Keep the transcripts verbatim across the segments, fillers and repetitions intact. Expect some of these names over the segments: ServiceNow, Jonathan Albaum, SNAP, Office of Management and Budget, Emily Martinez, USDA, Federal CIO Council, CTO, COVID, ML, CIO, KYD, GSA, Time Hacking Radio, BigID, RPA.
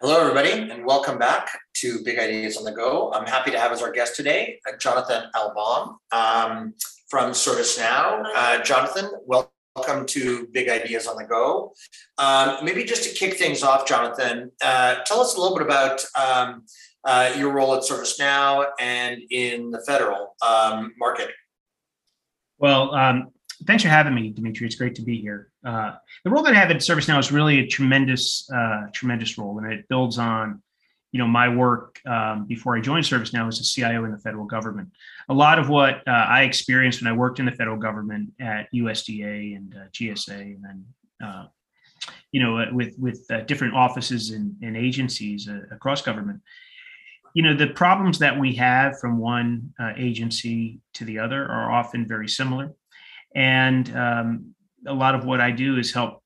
Hello, everybody, and welcome back to Big Ideas on the Go. I'm happy to have as our guest today, Jonathan Albaum um, from ServiceNow. Uh, Jonathan, welcome. Welcome to Big Ideas on the Go. Um, maybe just to kick things off, Jonathan, uh, tell us a little bit about um, uh, your role at ServiceNow and in the federal um, market. Well, um, thanks for having me, Dimitri. It's great to be here. Uh, the role that I have at ServiceNow is really a tremendous, uh, tremendous role, and it builds on, you know, my work um, before I joined ServiceNow as a C I O in the federal government. A lot of what uh, I experienced when I worked in the federal government at U S D A and uh, G S A, and then, uh, you know, with with uh, different offices and, and agencies uh, across government, you know, the problems that we have from one uh, agency to the other are often very similar. And um, a lot of what I do is help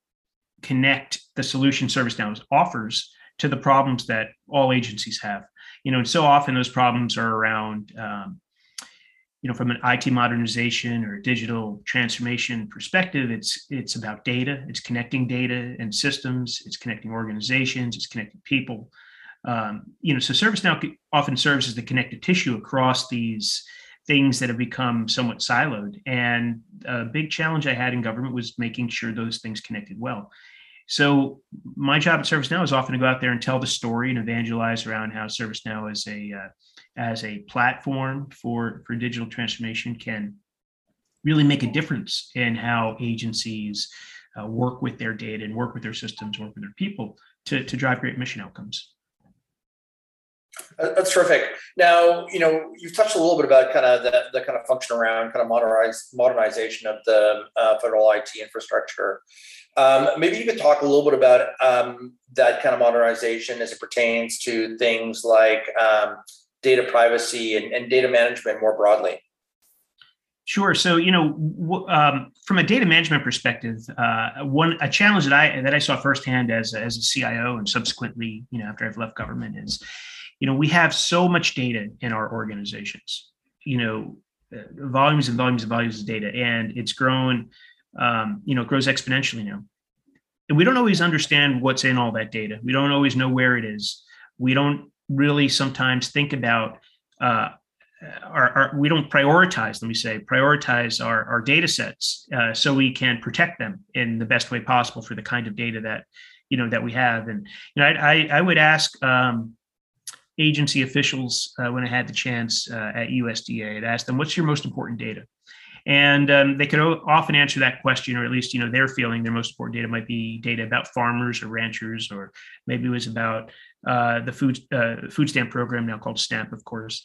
connect the solution ServiceNow offers to the problems that all agencies have. You know, and so often those problems are around, um, you know, from an I T modernization or digital transformation perspective, it's it's about data, it's connecting data and systems, it's connecting organizations, it's connecting people. Um, you know, so ServiceNow often serves as the connective tissue across these things that have become somewhat siloed. And a big challenge I had in government was making sure those things connected well. So my job at ServiceNow is often to go out there and tell the story and evangelize around how ServiceNow as a uh, as a platform for, for digital transformation can really make a difference in how agencies uh, work with their data and work with their systems, work with their people to, to drive great mission outcomes. That's terrific. Now, you know, you've touched a little bit about kind of the, the kind of function around kind of modernize, modernization of the uh, federal I T infrastructure. Um, maybe you could talk a little bit about um, that kind of modernization as it pertains to things like um, data privacy and, and data management more broadly. Sure. So, you know, w- um, from a data management perspective, uh, one a challenge that I that I saw firsthand as as a C I O and subsequently, you know, after I've left government is, you know, we have so much data in our organizations, you know, volumes and volumes and volumes of data, and it's grown, um, you know, it grows exponentially now. And we don't always understand what's in all that data. We don't always know where it is. We don't really sometimes think about, uh, our, our we don't prioritize, let me say, prioritize our, our data sets uh, so we can protect them in the best way possible for the kind of data that, you know, that we have. And, you know, I, I, I would ask, um, agency officials, uh, when I had the chance uh, at U S D A, I'd ask them, what's your most important data? And um, they could o- often answer that question, or at least, you know, they're feeling their most important data might be data about farmers or ranchers, or maybe it was about uh, the food uh, food stamp program, now called SNAP, of course.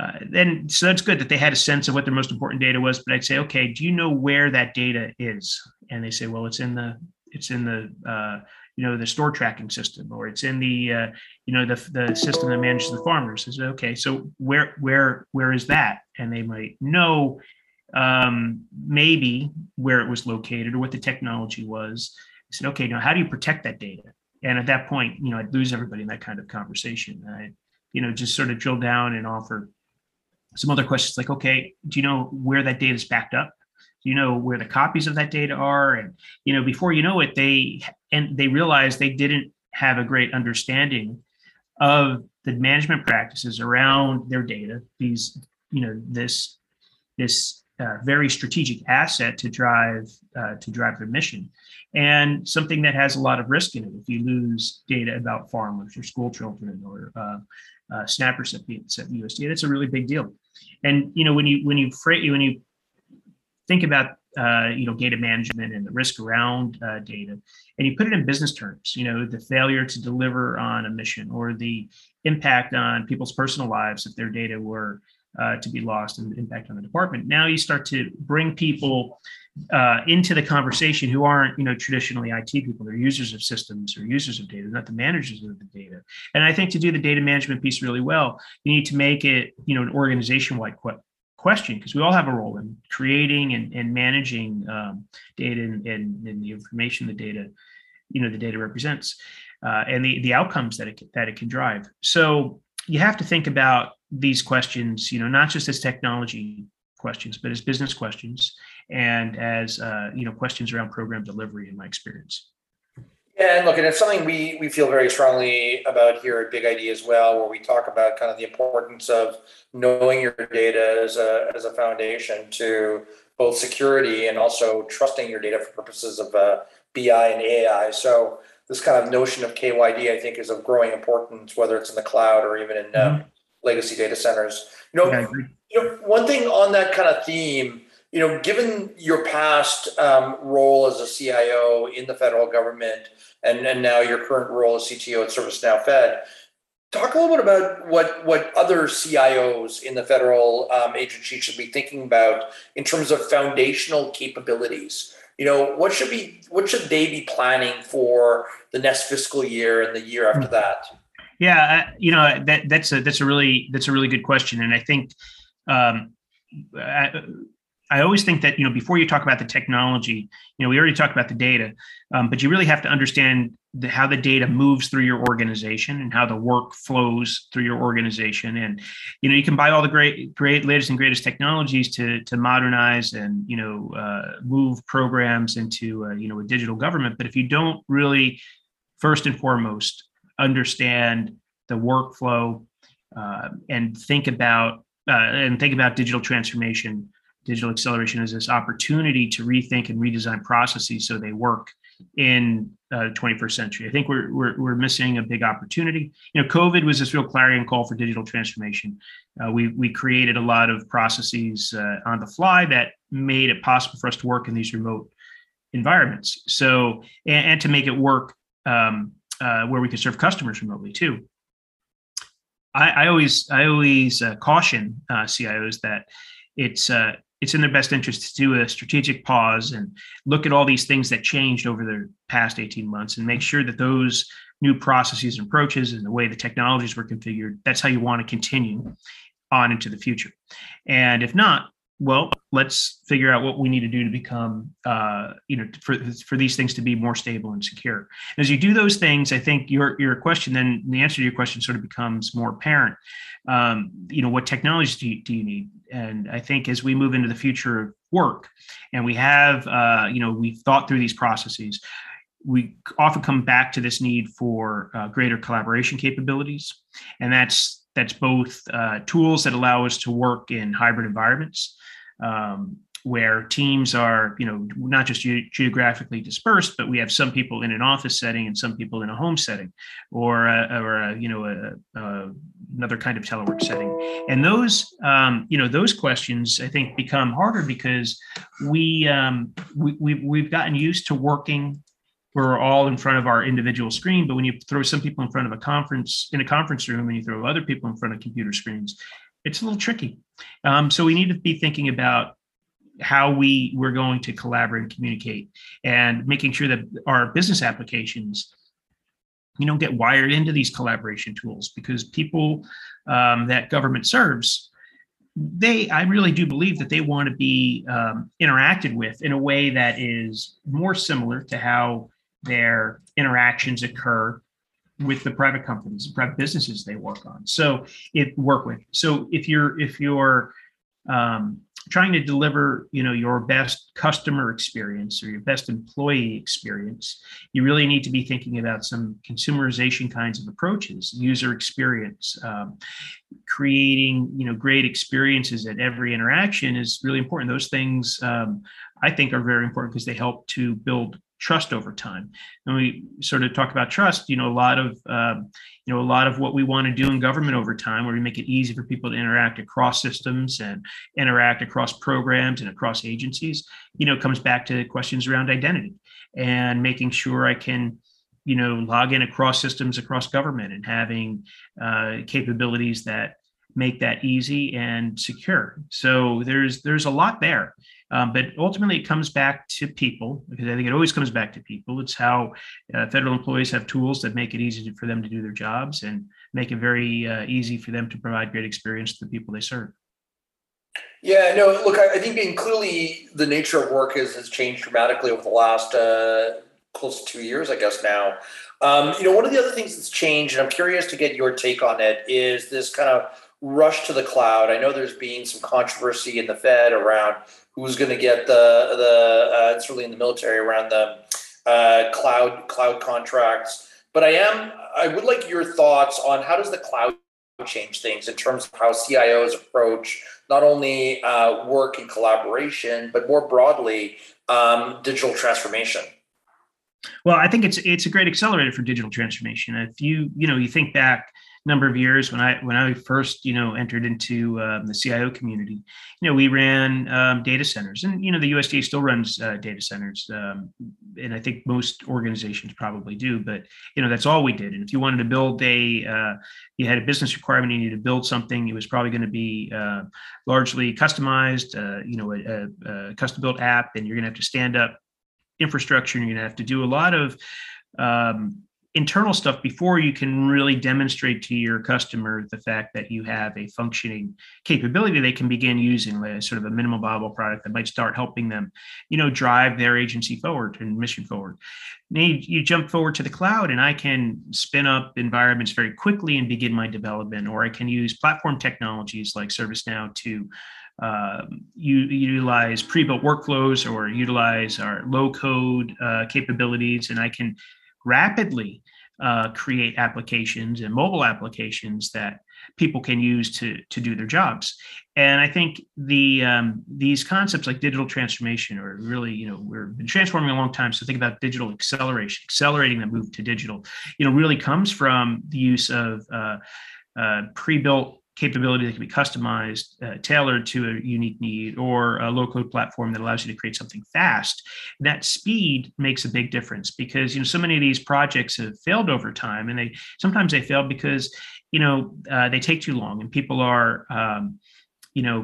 Uh, and so that's good that they had a sense of what their most important data was, but I'd say, okay, do you know where that data is? And they say, well, it's in the, it's in the, uh, you know, the store tracking system, or it's in the, uh, you know, the the system that manages the farmers. I said, okay, so where where where is that? And they might know um, maybe where it was located or what the technology was. I said, okay, now how do you protect that data? And at that point, you know, I'd lose everybody in that kind of conversation. I, you know, just sort of drill down and offer some other questions like, okay, do you know where that data is backed up? You know, where the copies of that data are. And, you know, before you know it, they and they realized they didn't have a great understanding of the management practices around their data, these, you know, this this uh, very strategic asset to drive uh, to drive their mission, and something that has a lot of risk in it. If you lose data about farmers or school children or uh, uh, SNAP recipients at U S D A, that's a really big deal. And, you know, when you when you when you think about, uh, you know, data management and the risk around uh, data, and you put it in business terms, you know, the failure to deliver on a mission or the impact on people's personal lives if their data were uh, to be lost, and the impact on the department. Now you start to bring people uh, into the conversation who aren't, you know, traditionally I T people. They're users of systems or users of data, not the managers of the data. And I think to do the data management piece really well, you need to make it, you know, an organization-wide question. question because we all have a role in creating and, and managing um, data and, and, and the information the data, you know, the data represents uh, and the, the outcomes that it, that it can drive. So you have to think about these questions, you know, not just as technology questions, but as business questions and as, uh, you know, questions around program delivery in my experience. Yeah, and look, and it's something we we feel very strongly about here at BigID as well, where we talk about kind of the importance of knowing your data as a as a foundation to both security and also trusting your data for purposes of uh, B I and A I. So this kind of notion of K Y D, I think, is of growing importance, whether it's in the cloud or even in um, legacy data centers. You know, yeah, you know, one thing on that kind of theme. You know, given your past um, role as a C I O in the federal government and, and now your current role as C T O at ServiceNow Fed, talk a little bit about what, what other C I Os in the federal um, agency should be thinking about in terms of foundational capabilities. You know, what should be what should they be planning for the next fiscal year and the year after that? Yeah, you know, that that's a that's a really that's a really good question, and I think. Um, I, I always think that, you know, before you talk about the technology, you know, we already talked about the data, um, but you really have to understand the, how the data moves through your organization and how the work flows through your organization. And, you know, you can buy all the great, great latest and greatest technologies to, to modernize and, you know, uh, move programs into, uh, you know, a digital government. But if you don't really, first and foremost, understand the workflow uh, and think about uh, and think about digital transformation, digital acceleration is this opportunity to rethink and redesign processes so they work in uh, the twenty-first century. I think we're, we're we're missing a big opportunity. You know, COVID was this real clarion call for digital transformation. Uh, we we created a lot of processes uh, on the fly that made it possible for us to work in these remote environments. So and, and to make it work um, uh, where we could serve customers remotely too. I, I always I always uh, caution uh, C I Os that it's uh, It's in their best interest to do a strategic pause and look at all these things that changed over the past eighteen months and make sure that those new processes and approaches and the way the technologies were configured, that's how you want to continue on into the future. And if not, well, let's figure out what we need to do to become, uh, you know, for, for these things to be more stable and secure. As you do those things, I think your your question, then the answer to your question sort of becomes more apparent. Um, you know, what technologies do you, do you need? And I think as we move into the future of work, and we have, uh, you know, we've thought through these processes, we often come back to this need for uh, greater collaboration capabilities. And that's that's both uh, tools that allow us to work in hybrid environments, um, where teams are, you know, not just ge- geographically dispersed, but we have some people in an office setting and some people in a home setting, or a, or a, you know a, a another kind of telework setting. And those, um, you know, those questions I think become harder because we um, we we've, we've gotten used to working. We're all in front of our individual screen, but when you throw some people in front of a conference in a conference room and you throw other people in front of computer screens, it's a little tricky. Um, so we need to be thinking about how we we're going to collaborate and communicate, and making sure that our business applications, you know, get wired into these collaboration tools, because people um, that government serves, they, I really do believe that they want to be um, interacted with in a way that is more similar to how their interactions occur with the private companies, the private businesses they work on. So it work with. So if you're if you're um, trying to deliver, you know, your best customer experience or your best employee experience, you really need to be thinking about some consumerization kinds of approaches, user experience, um, creating, you know, great experiences at every interaction is really important. Those things um, I think are very important because they help to build trust over time. And we sort of talk about trust, you know, a lot of, um, you know, a lot of what we want to do in government over time, where we make it easy for people to interact across systems and interact across programs and across agencies, you know, comes back to questions around identity and making sure I can, you know, log in across systems, across government, and having uh, capabilities that make that easy and secure. So there's there's a lot there. Um, but ultimately, it comes back to people, because I think it always comes back to people. It's how uh, federal employees have tools that make it easy to, for them to do their jobs and make it very uh, easy for them to provide great experience to the people they serve. Yeah, no, look, I, I think being clearly the nature of work is, has changed dramatically over the last uh, close to two years, I guess now. Um, you know, one of the other things that's changed, and I'm curious to get your take on it, is this kind of rush to the cloud. I know there's been some controversy in the Fed around who's going to get the the uh, it's really in the military around the uh, cloud cloud contracts. But I am I would like your thoughts on how does the cloud change things in terms of how C I Os approach not only uh, work and collaboration, but more broadly um, digital transformation. Well, I think it's it's a great accelerator for digital transformation. If you you know you think back a number of years when I when I first you know entered into um, the C I O community, you know we ran um, data centers, and you know the U S D A still runs uh, data centers, um, and I think most organizations probably do. But you know that's all we did. And if you wanted to build a, uh, you had a business requirement, you needed to build something. It was probably going to be uh, largely customized, uh, you know, a, a, a custom built app, and you're going to have to stand up infrastructure, and you're going to have to do a lot of um, internal stuff before you can really demonstrate to your customer the fact that you have a functioning capability they can begin using, like sort of a minimal viable product that might start helping them, you know, drive their agency forward and mission forward. Now you, you jump forward to the cloud, and I can spin up environments very quickly and begin my development, or I can use platform technologies like ServiceNow to Um, you, you utilize pre-built workflows or utilize our low-code uh, capabilities, and I can rapidly uh, create applications and mobile applications that people can use to to do their jobs. And I think the um, these concepts like digital transformation are really, you know, we've been transforming a long time. So think about digital acceleration, accelerating the move to digital, you know, really comes from the use of uh, uh, pre-built capability that can be customized, uh, tailored to a unique need, or a low-code platform that allows you to create something fast. That speed makes a big difference because, you know, so many of these projects have failed over time, and they sometimes they fail because, you know, uh, they take too long, and people are, um, you know,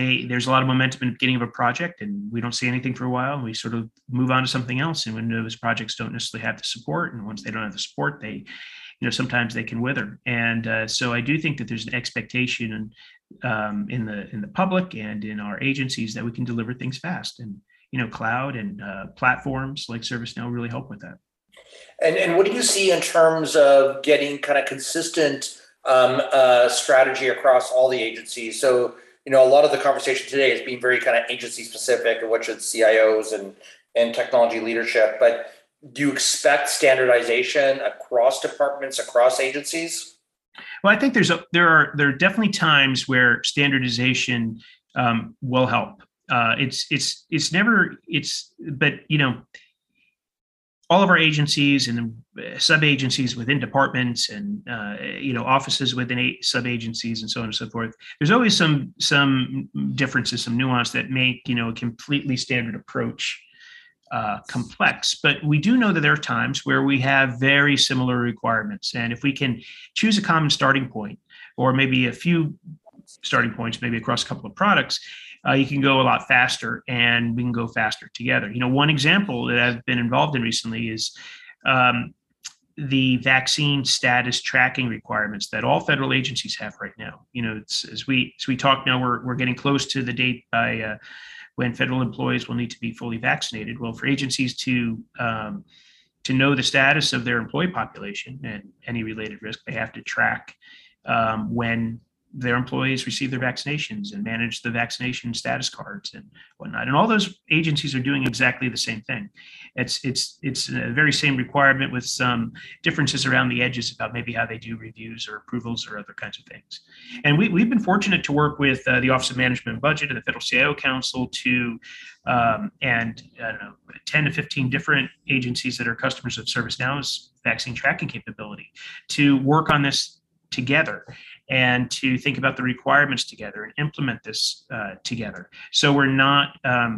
They, there's a lot of momentum in the beginning of a project, and we don't see anything for a while, and we sort of move on to something else. And when those projects don't necessarily have the support, and once they don't have the support, they, you know, sometimes they can wither. And uh, so I do think that there's an expectation in, um, in the in the public and in our agencies that we can deliver things fast. And, you know, cloud and uh, platforms like ServiceNow really help with that. And and what do you see in terms of getting kind of consistent um, uh, strategy across all the agencies? So, you know, a lot of the conversation today is being very kind of agency specific, and what should C I Os and, and technology leadership, but do you expect standardization across departments, across agencies? Well, I think there's a, there are there are definitely times where standardization um, will help. Uh, it's it's it's never it's but you know. All of our agencies and sub-agencies within departments, and uh, you know offices within eight sub-agencies, and so on and so forth. There's always some some differences, some nuance that make you know a completely standard approach uh, complex. But we do know that there are times where we have very similar requirements, and if we can choose a common starting point, or maybe a few starting points, maybe across a couple of products. Uh, you can go a lot faster, and we can go faster together. You know, one example that I've been involved in recently is um, the vaccine status tracking requirements that all federal agencies have right now. You know, it's, as we as we talk now, we're we're getting close to the date by uh, when federal employees will need to be fully vaccinated. Well, for agencies to um, to know the status of their employee population and any related risk, they have to track um, when their employees receive their vaccinations and manage the vaccination status cards and whatnot. And all those agencies are doing exactly the same thing. It's it's it's the very same requirement with some differences around the edges about maybe how they do reviews or approvals or other kinds of things. And we, we've been fortunate to work with uh, the Office of Management and Budget and the Federal C I O Council to, um, and I don't know, ten to fifteen different agencies that are customers of ServiceNow's vaccine tracking capability to work on this together and to think about the requirements together and implement this uh, together. So we're not um,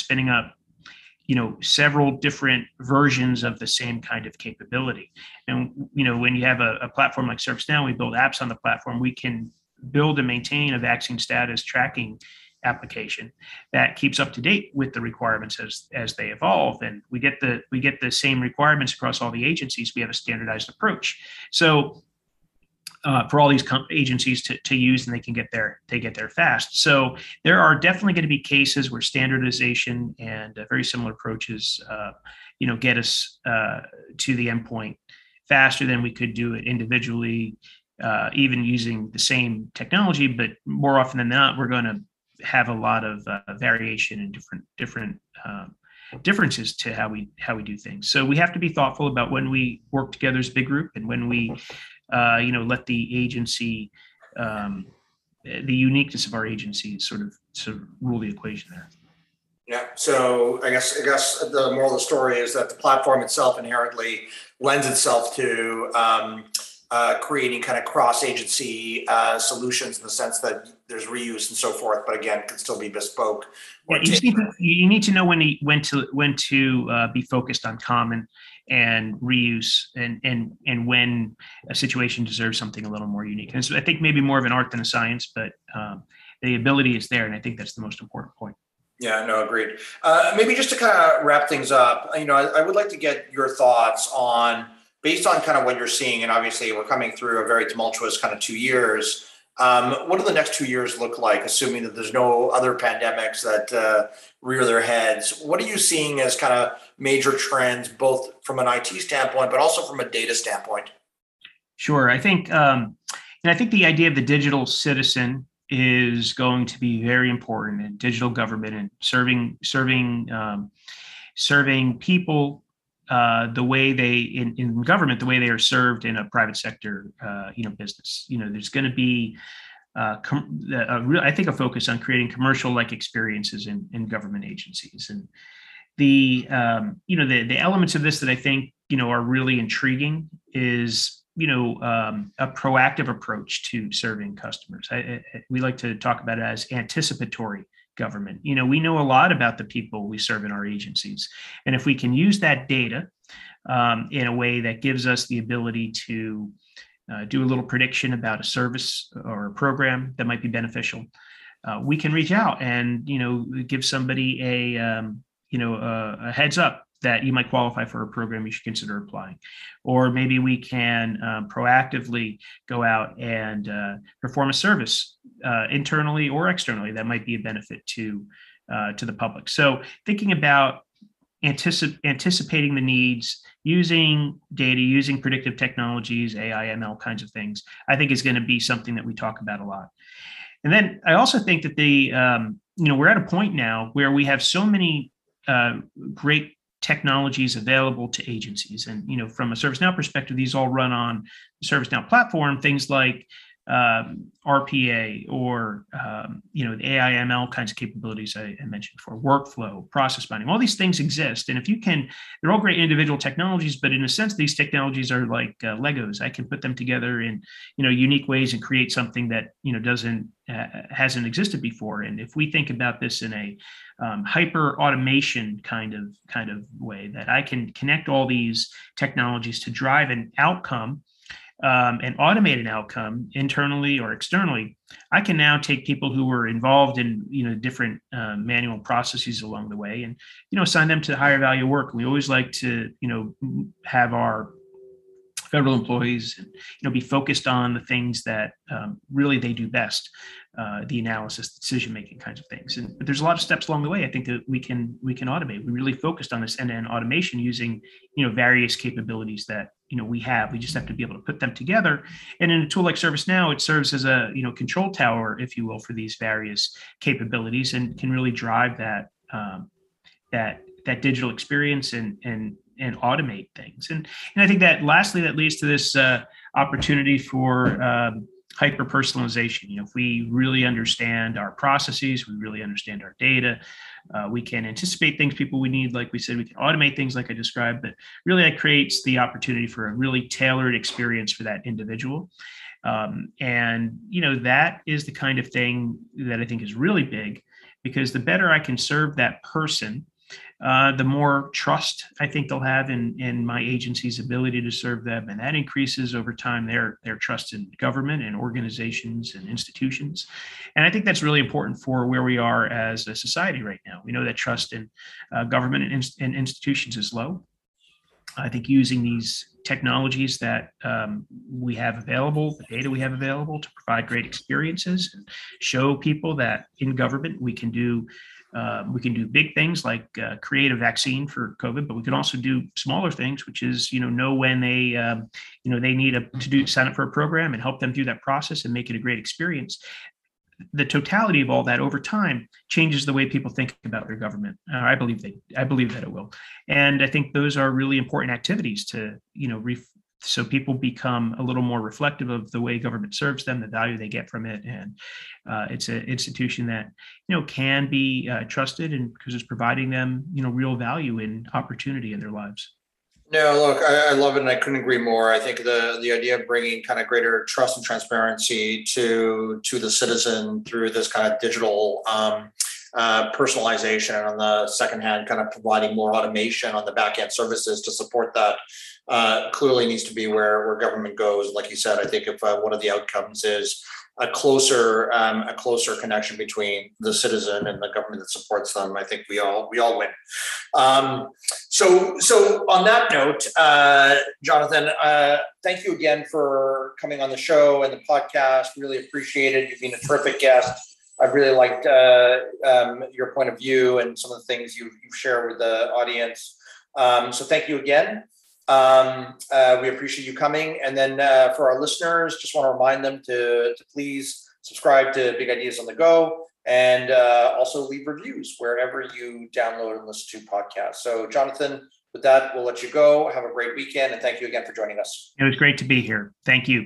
spinning up, you know, several different versions of the same kind of capability. And, you know, when you have a, a platform like ServiceNow, we build apps on the platform, we can build and maintain a vaccine status tracking application that keeps up to date with the requirements as as they evolve, and we get the we get the same requirements across all the agencies. We have a standardized approach. So Uh, for all these com- agencies to, to use, and they can get there, they get there fast. So there are definitely going to be cases where standardization and uh, very similar approaches, uh, you know, get us uh, to the endpoint faster than we could do it individually uh, even using the same technology, but more often than not, we're going to have a lot of uh, variation and different different um, differences to how we how we do things. So we have to be thoughtful about when we work together as a big group, and when we, uh, you know, let the agency, um, the uniqueness of our agency, sort of sort of rule the equation there. Yeah. So I guess I guess the moral of the story is that the platform itself inherently lends itself to um, uh, creating kind of cross-agency uh, solutions in the sense that there's reuse and so forth, but again, it can still be bespoke. Yeah, you, need to, you need to know when to when to when to uh, be focused on common and reuse, and and and when a situation deserves something a little more unique. And so I think maybe more of an art than a science, but um, the ability is there, and I think that's the most important point. Yeah, no, agreed. Uh, maybe just to kind of wrap things up, you know, I, I would like to get your thoughts on, based on kind of what you're seeing, and obviously we're coming through a very tumultuous kind of two years. Um, what do the next two years look like, assuming that there's no other pandemics that uh, rear their heads? What are you seeing as kind of major trends, both from an I T standpoint, but also from a data standpoint? Sure, I think, um, and I think the idea of the digital citizen is going to be very important in digital government and serving serving um, serving people uh, the way they in, in government, the way they are served in a private sector, uh, you know, business. You know, there's going to be uh, com- a real, I think, a focus on creating commercial like experiences in, in government agencies, and the um, you know the the elements of this that I think you know are really intriguing is, you know, um, a proactive approach to serving customers. I, I, we like to talk about it as anticipatory government. You know, we know a lot about the people we serve in our agencies. And if we can use that data um, in a way that gives us the ability to uh, do a little prediction about a service or a program that might be beneficial, uh, we can reach out and, you know, give somebody a, um, you know, a, a heads up that you might qualify for a program you should consider applying. Or maybe we can uh, proactively go out and uh, perform a service uh, internally or externally that might be a benefit to uh, to the public. So thinking about anticip- anticipating the needs, using data, using predictive technologies, A I, M L kinds of things, I think is going to be something that we talk about a lot. And then I also think that the, um, you know, we're at a point now where we have so many uh, great technologies available to agencies. And, you know, from a ServiceNow perspective, these all run on the ServiceNow platform, things like um, R P A or, um, you know, the A I, M L kinds of capabilities I, I mentioned before, workflow, process mining, all these things exist. And if you can, they're all great individual technologies, but in a sense, these technologies are like uh, Legos. I can put them together in, you know, unique ways and create something that, you know, doesn't, uh, hasn't existed before. And if we think about this in a um, hyper automation kind of, kind of way, that I can connect all these technologies to drive an outcome, Um, an automated outcome internally or externally, I can now take people who were involved in, you know, different uh, manual processes along the way and, you know, assign them to higher value work. We always like to, you know, have our federal employees, and, you know, be focused on the things that um, really they do best, uh, the analysis, decision-making kinds of things. And but there's a lot of steps along the way, I think, that we can we can automate. We really focused on this end-to-end automation using, you know, various capabilities that, you know, we have. We just have to be able to put them together. And in a tool like ServiceNow, it serves as a, you know, control tower, if you will, for these various capabilities, and can really drive that um, that that digital experience and and and automate things. And and I think that lastly, that leads to this uh, opportunity for um, hyper personalization. You know, if we really understand our processes, we really understand our data, uh, we can anticipate things people we need, like we said, we can automate things like I described, but really that creates the opportunity for a really tailored experience for that individual. Um, and, you know, that is the kind of thing that I think is really big, because the better I can serve that person, Uh, the more trust I think they'll have in, in my agency's ability to serve them. And that increases over time their, their trust in government and organizations and institutions. And I think that's really important for where we are as a society right now. We know that trust in uh, government and, in, and institutions is low. I think using these technologies that um, we have available, the data we have available, to provide great experiences, and show people that in government we can do uh, we can do big things like uh, create a vaccine for COVID, but we can also do smaller things, which is you know know when they um, you know they need a, to do sign up for a program and help them through that process and make it a great experience. The totality of all that over time changes the way people think about their government. Uh, I believe they, I believe that it will. And I think those are really important activities to, you know, ref- so people become a little more reflective of the way government serves them, the value they get from it. And uh, it's an institution that, you know, can be uh, trusted, and because it's providing them, you know, real value and opportunity in their lives. No, look, I, I love it, and I couldn't agree more. I think the the idea of bringing kind of greater trust and transparency to to the citizen through this kind of digital um, uh, personalization, and on the second hand, kind of providing more automation on the back end services to support that uh, clearly needs to be where where government goes. And like you said, I think if uh, one of the outcomes is a closer um, a closer connection between the citizen and the government that supports them, I think we all we all win. Um, So, so on that note, uh, Jonathan, uh, thank you again for coming on the show and the podcast. Really appreciate it. You've been a terrific guest. I've really liked uh, um, your point of view and some of the things you you share with the audience. Um, so thank you again. Um, uh, we appreciate you coming. And then uh, for our listeners, just want to remind them to, to please subscribe to Big Ideas on the Go. And uh, also leave reviews wherever you download and listen to podcasts. So, Jonathan, with that, we'll let you go. Have a great weekend, and thank you again for joining us. It was great to be here. Thank you.